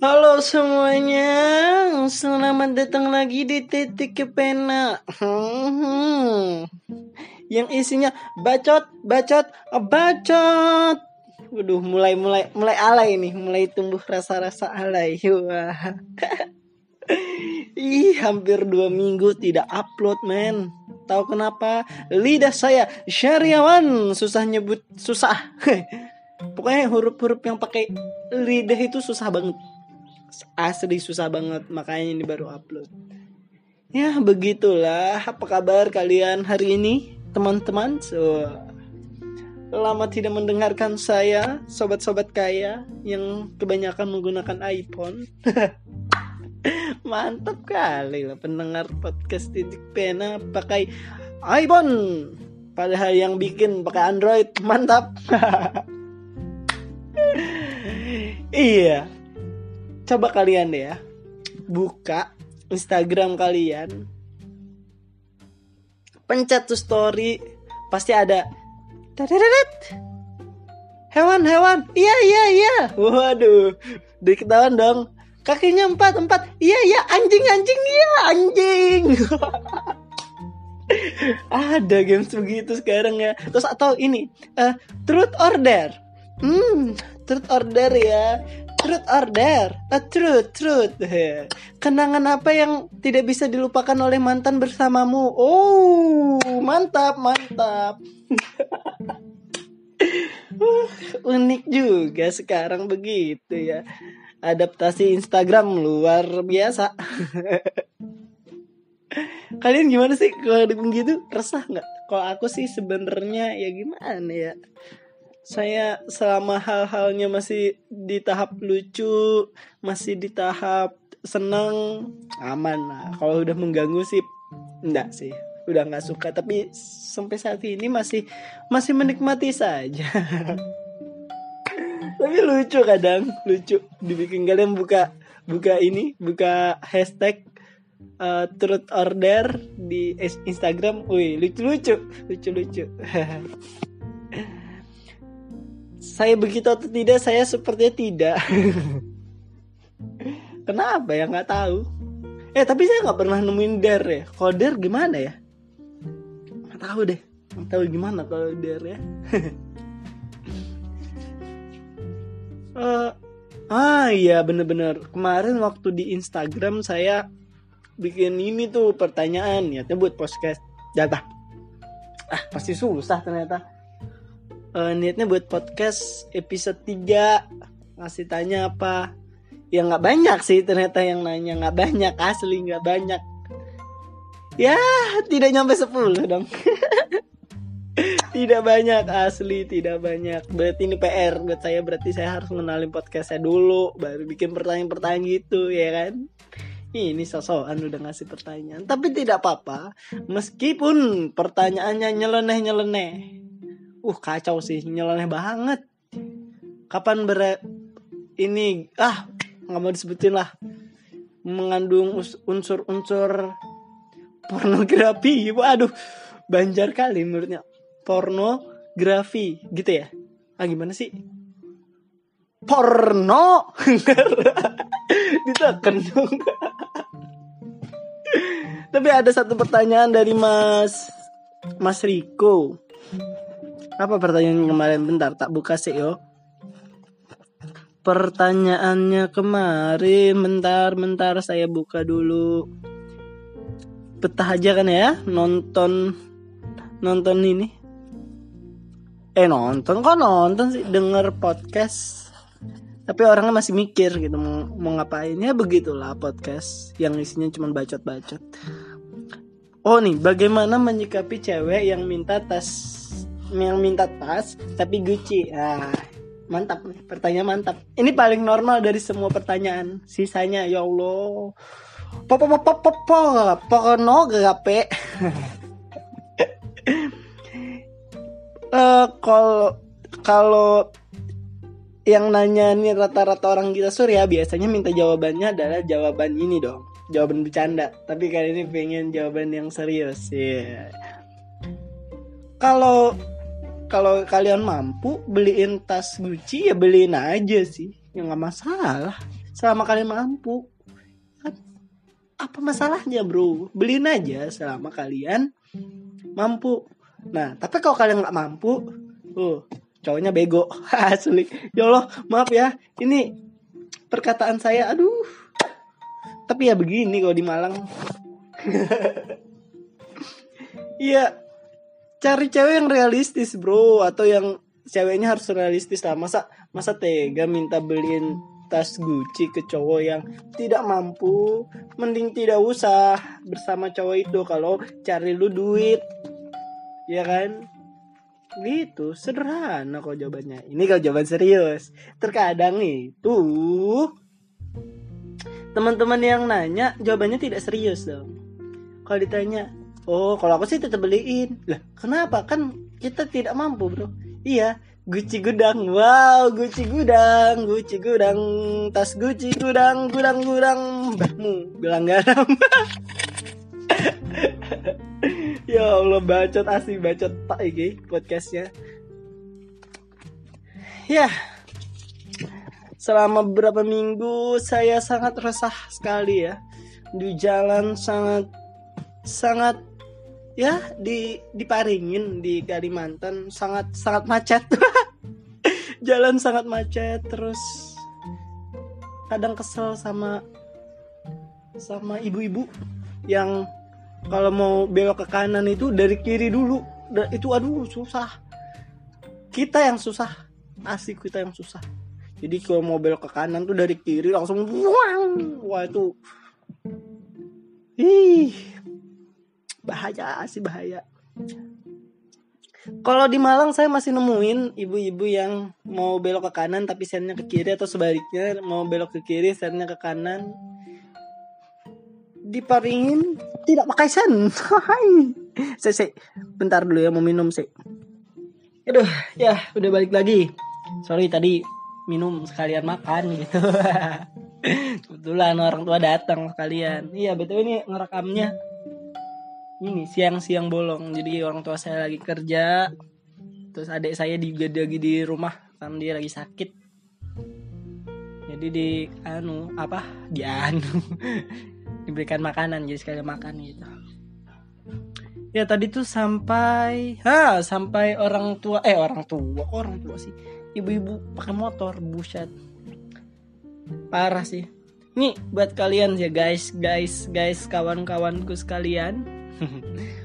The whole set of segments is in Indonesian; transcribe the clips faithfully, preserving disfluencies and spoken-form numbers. Halo semuanya, selamat datang lagi di Titik Pena hmm. yang isinya bacot, bacot, bacot. Waduh, mulai mulai mulai alay nih, mulai tumbuh rasa-rasa alay. Wah. Ih, hampir dua minggu tidak upload, men. Tahu kenapa? Lidah saya syariawan, susah nyebut, susah. Pokoknya huruf-huruf yang pakai lidah itu susah banget. Asli susah banget, makanya ini baru upload. Ya begitulah, apa kabar kalian hari ini teman-teman? So, lama tidak mendengarkan saya, sobat-sobat kaya yang kebanyakan menggunakan iPhone. Mantap kali lah pendengar podcast Titik Pena pakai iPhone, padahal yang bikin pakai Android. Mantap. Iya. Coba kalian deh ya, buka Instagram kalian, pencet tuh story, pasti ada tadadadad, hewan-hewan, iya iya iya, waduh, diketahuan dong, kakinya empat empat, iya iya, anjing anjing iya anjing. Ada games begitu sekarang ya. Terus atau ini, uh, Truthorder, hmm, Truthorder ya. Truthorder, a truth, truth. Kenangan apa yang tidak bisa dilupakan oleh mantan bersamamu? Oh, mantap, mantap. uh, unik juga sekarang begitu ya. Adaptasi Instagram luar biasa. Kalian gimana sih kalau begitu? Resah nggak? Kalau aku sih sebenarnya ya gimana ya? Saya selama hal-halnya masih di tahap lucu, masih di tahap senang, aman lah. Kalau udah mengganggu sih, enggak sih, udah gak suka. Tapi sampai saat ini masih masih menikmati saja. Tapi lucu kadang, lucu. Dibikin kalian buka buka ini, buka hashtag uh, Truthorder di Instagram. Wih, lucu-lucu, lucu-lucu. Saya begitu atau tidak? Saya sepertinya tidak. Kenapa ya? Nggak tahu. Eh tapi saya nggak pernah nemuin der ya. Kalau der gimana ya? Nggak tahu deh. Nggak tahu gimana kalau der ya. uh, ah iya bener-bener. Kemarin waktu di Instagram saya bikin ini tuh pertanyaan ya. Buat podcast jatah. Ah pasti susah ternyata. Uh, niatnya buat podcast episode tiga, ngasih tanya apa ya, nggak banyak sih ternyata yang nanya, nggak banyak, asli nggak banyak ya, tidak nyampe sepuluh dong. Tidak banyak, asli tidak banyak. Berarti ini P R buat saya, berarti saya harus mengenalin podcast saya dulu baru bikin pertanyaan-pertanyaan gitu ya kan. Ini sosokan udah ngasih pertanyaan, tapi tidak apa-apa meskipun pertanyaannya nyeleneh-nyeleneh. Uh kacau sih, nyeleneh banget. Kapan ber ini ah nggak mau disebutin lah, mengandung us- unsur-unsur pornografi. Waduh, banjar kali menurutnya pornografi gitu ya. Ah gimana sih? Porno. Ditekan dong. Tapi ada satu pertanyaan dari Mas Mas Riko. Apa pertanyaan kemarin? Bentar, tak buka sih yo. Pertanyaannya kemarin, bentar, bentar saya buka dulu. Betah aja kan ya, nonton nonton ini. Eh nonton kok nonton sih, denger podcast. Tapi orangnya masih mikir gitu mau, mau ngapain ya, begitulah podcast yang isinya cuma bacot-bacot. Oh nih, bagaimana menyikapi cewek yang minta tas? Yang minta tas tapi Gucci. Ah, mantap, pertanyaan mantap. Ini paling normal dari semua pertanyaan. Sisanya ya Allah. Pop pop pop pop pornografi. Eh kalau kalau yang nanya nih rata-rata orang kita Surya biasanya minta jawabannya adalah jawaban ini dong. Jawaban bercanda. Tapi kali ini pengen jawaban yang serius. Iya. Yeah. Kalau Kalau kalian mampu beliin tas Gucci ya beliin aja sih, ya nggak masalah. selama kalian mampu. Apa masalahnya, bro? Beliin aja selama kalian mampu. Nah, tapi kalau kalian nggak mampu, oh, cowoknya bego. Asli. Ya Allah, maaf ya. Ini perkataan saya, aduh. Tapi ya begini kalau di Malang. Iya. Cari cewek yang realistis, bro. Atau yang ceweknya harus realistis lah. Masa, masa tega minta beliin tas Gucci ke cowok yang tidak mampu? Mending tidak usah bersama cowok itu kalau cari lu duit, ya kan? Gitu, sederhana kok jawabannya. Ini kalau jawaban serius. Terkadang itu teman-teman yang nanya jawabannya tidak serius dong. Kalau ditanya, oh kalau aku sih tetap beliin. Lah kenapa? Kan kita tidak mampu, bro. Iya, Gucci gudang, wow, Gucci gudang, Gucci gudang, tas Gucci gudang, gudang gudang, bahmu bilang garam. Ya Allah, bacot asli, bacot pak ini podcastnya. Ya, selama beberapa minggu saya sangat resah sekali ya, di jalan sangat sangat. Ya di diparingin di Kalimantan sangat sangat macet. Jalan sangat macet, terus kadang kesel sama sama ibu-ibu yang kalau mau belok ke kanan itu dari kiri dulu. Itu aduh susah. Kita yang susah. Asik, kita yang susah. Jadi kalau mau belok ke kanan tuh dari kiri langsung buang. Wah itu. Ih. Bahaya sih, bahaya. Kalau di Malang saya masih nemuin ibu-ibu yang mau belok ke kanan tapi sennya ke kiri, atau sebaliknya mau belok ke kiri sennya ke kanan. Diparingin tidak pakai sen. Saya saya bentar dulu ya, mau minum sih. Aduh, ya udah balik lagi. Sorry tadi minum sekalian makan gitu. Kebetulan orang tua datang sekalian. Iya, betul ini ngerekamnya. Ini siang-siang bolong, jadi orang tua saya lagi kerja, terus adik saya juga lagi di rumah karena dia lagi sakit. Jadi di anu apa? Di anu diberikan makanan, jadi sekali makan gitu. Ya tadi tuh sampai, ha sampai orang tua, eh orang tua, orang tua sih, ibu-ibu pakai motor, buset, parah sih. Nih buat kalian ya guys, guys, guys, kawan-kawanku sekalian.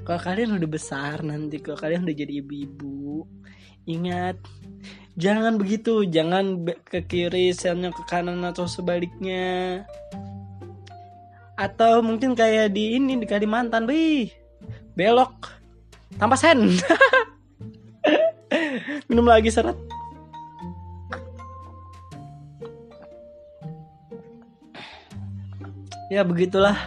Kalau kalian udah besar nanti, kalau kalian udah jadi ibu-ibu, ingat jangan begitu, jangan ke kiri selnya ke kanan atau sebaliknya. Atau mungkin kayak di ini di Kalimantan, wih, belok tanpa sen. Minum lagi seret. Ya begitulah.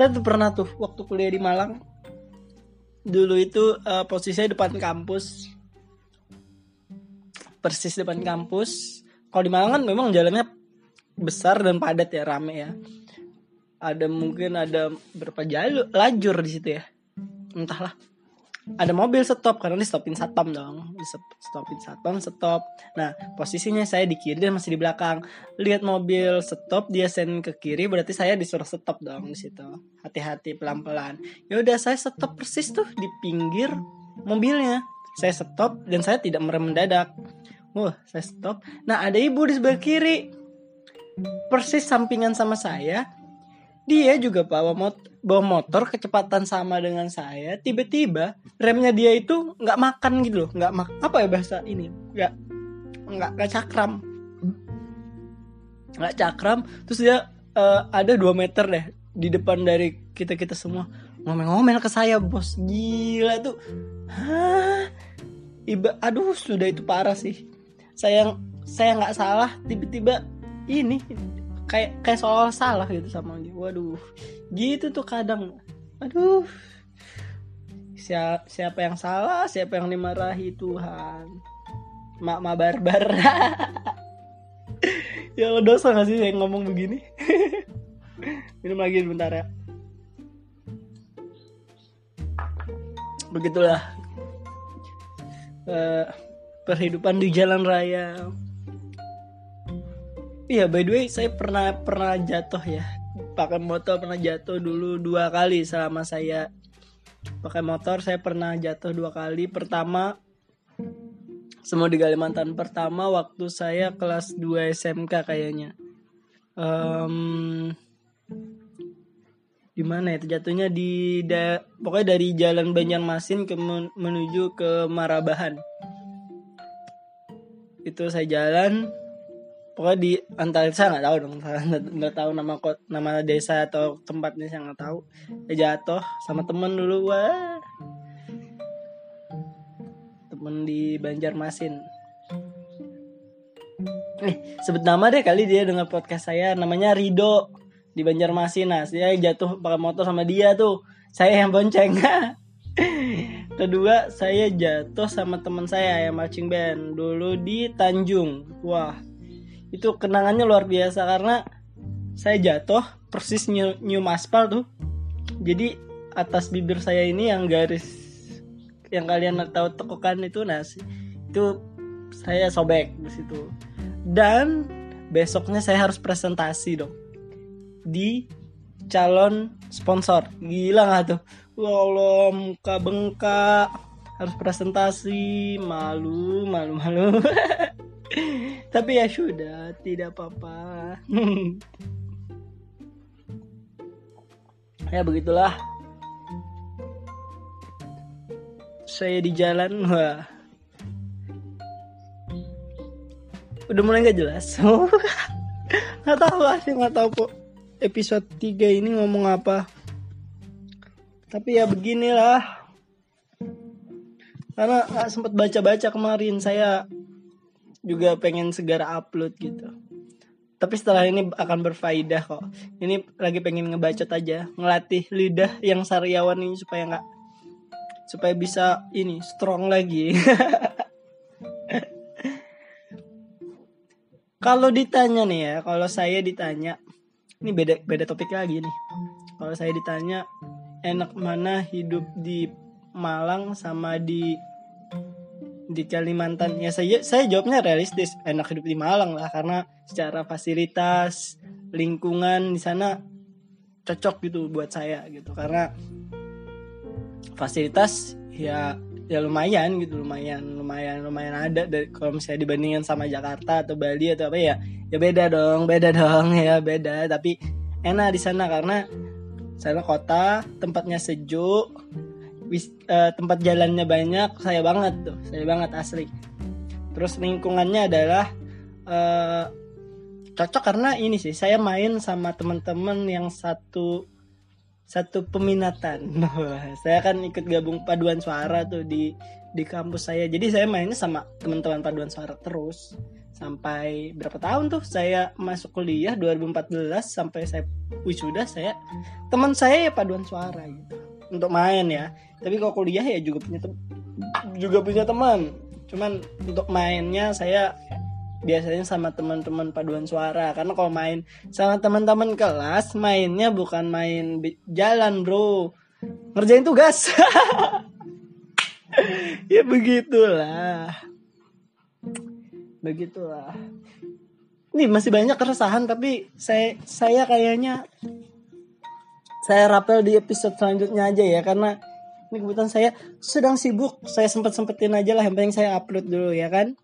Saya tuh pernah tuh waktu kuliah di Malang dulu itu uh, posisinya depan kampus, persis depan kampus. Kalau di Malang kan memang jalannya besar dan padat ya, rame ya. Ada mungkin ada berapa jalur lajur di situ ya, entahlah. Ada mobil stop karena di stopin satpam dong, di stopin satpam stop. Nah posisinya saya di kiri dan masih di belakang. Lihat mobil stop, dia sen ke kiri, berarti saya disuruh stop dong di situ. Hati-hati pelan-pelan. Ya udah saya stop persis tuh di pinggir mobilnya. Saya stop dan saya tidak merem mendadak. Wah saya stop. Nah ada ibu di sebelah kiri, persis sampingan sama saya. Dia juga bawa motor. bawa motor kecepatan sama dengan saya, tiba-tiba remnya dia itu nggak makan gitu loh, nggak mak- apa ya bahasa ini, nggak nggak nggak cakram, nggak cakram, terus dia uh, ada dua meter deh di depan dari kita kita semua, ngomel-ngomel ke saya bos, gila tuh, hah, iba, aduh sudah itu parah sih, saya saya nggak salah, tiba-tiba ini kayak kayak soal salah gitu sama dia, waduh. Gitu tuh kadang, aduh, siapa yang salah, siapa yang dimarahi Tuhan, mak-mak barbar. Ya Allah, dosa gak sih saya ngomong begini? Minum lagi bentar ya. Begitulah uh, perhidupan di jalan raya. Iya, by the way, saya pernah pernah jatuh ya. Pakai motor pernah jatuh dulu dua kali selama saya pakai motor. Saya pernah jatuh dua kali. Pertama, semua di Kalimantan. Pertama waktu saya kelas dua S M K kayaknya. Um, di mana ya? Jatuhnya di da- pokoknya dari jalan Banjarmasin ke men- menuju ke Marabahan. Itu saya jalan. Pokoknya di antara saya nggak tahu dong, nggak tahu nama kot, nama desa atau tempatnya saya nggak tahu. Saya jatuh sama temen dulu, wah, temen di Banjarmasin. Eh, sebut nama deh kali dia dengar podcast saya, namanya Rido di Banjarmasin. Nah, saya jatuh pakai motor sama dia tuh, saya yang bonceng. Kedua, saya jatuh sama teman saya yang marching band dulu di Tanjung. Wah, itu kenangannya luar biasa karena saya jatuh persis nyium aspal tuh. Jadi atas bibir saya ini yang garis yang kalian tahu tekukan itu, nah itu saya sobek di situ. Dan besoknya saya harus presentasi dong di calon sponsor. Gila nggak tuh? Wah Allah, muka bengkak, harus presentasi, malu, malu, malu. Tapi ya sudah, tidak apa-apa. Ya begitulah. Saya di jalan, wah. Udah mulai gak jelas. Gak tahu lah, sih gak tahu kok episode tiga ini ngomong apa. Tapi ya beginilah. Karena gak sempat baca-baca kemarin, saya juga pengen segera upload gitu. Tapi setelah ini akan berfaedah kok. Ini lagi pengen ngebacot aja, ngelatih lidah yang sariawan ini supaya enggak supaya bisa ini strong lagi. Kalau ditanya nih ya, kalau saya ditanya, ini beda beda topik lagi nih. Kalau saya ditanya enak mana hidup di Malang sama di di Kalimantan, ya saya saya jawabnya realistis, enak hidup di Malang lah karena secara fasilitas lingkungan di sana cocok gitu buat saya gitu, karena fasilitas ya ya lumayan gitu, lumayan lumayan lumayan ada dari, kalau misalnya dibandingkan sama Jakarta atau Bali atau apa ya ya beda dong beda dong ya beda tapi enak di sana karena sana kota, tempatnya sejuk. Wis, uh, tempat jalannya banyak, saya banget tuh, saya banget asli. Terus lingkungannya adalah uh, cocok karena ini sih, saya main sama teman-teman yang satu satu peminatan. Saya kan ikut gabung paduan suara tuh di di kampus saya. Jadi saya mainnya sama teman-teman paduan suara terus sampai berapa tahun tuh saya masuk kuliah dua ribu empat belas sampai saya wisuda, saya teman saya ya paduan suara gitu. Untuk main ya, tapi kalau kuliah ya juga punya tem- juga punya teman, cuman untuk mainnya saya biasanya sama teman-teman paduan suara, karena kalau main sama teman-teman kelas mainnya bukan main bi- jalan bro, ngerjain tugas. Ya begitulah, begitulah. Ini masih banyak keresahan tapi saya saya kayaknya saya rapel di episode selanjutnya aja ya, karena ini kebetulan saya sedang sibuk. Saya sempet-sempetin aja lah, yang penting saya upload dulu ya kan.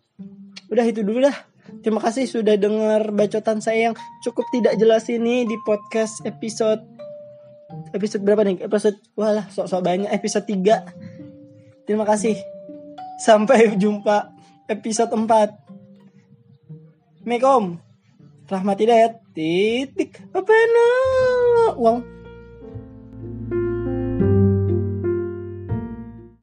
Udah itu dulu lah. Terima kasih sudah dengar bacotan saya yang cukup tidak jelas ini di podcast episode episode berapa nih? Episode walah sok-sok banyak, episode tiga. Terima kasih. Sampai jumpa episode empat. Mekom. Rahmat Hidayat. Titik Pena. Wow.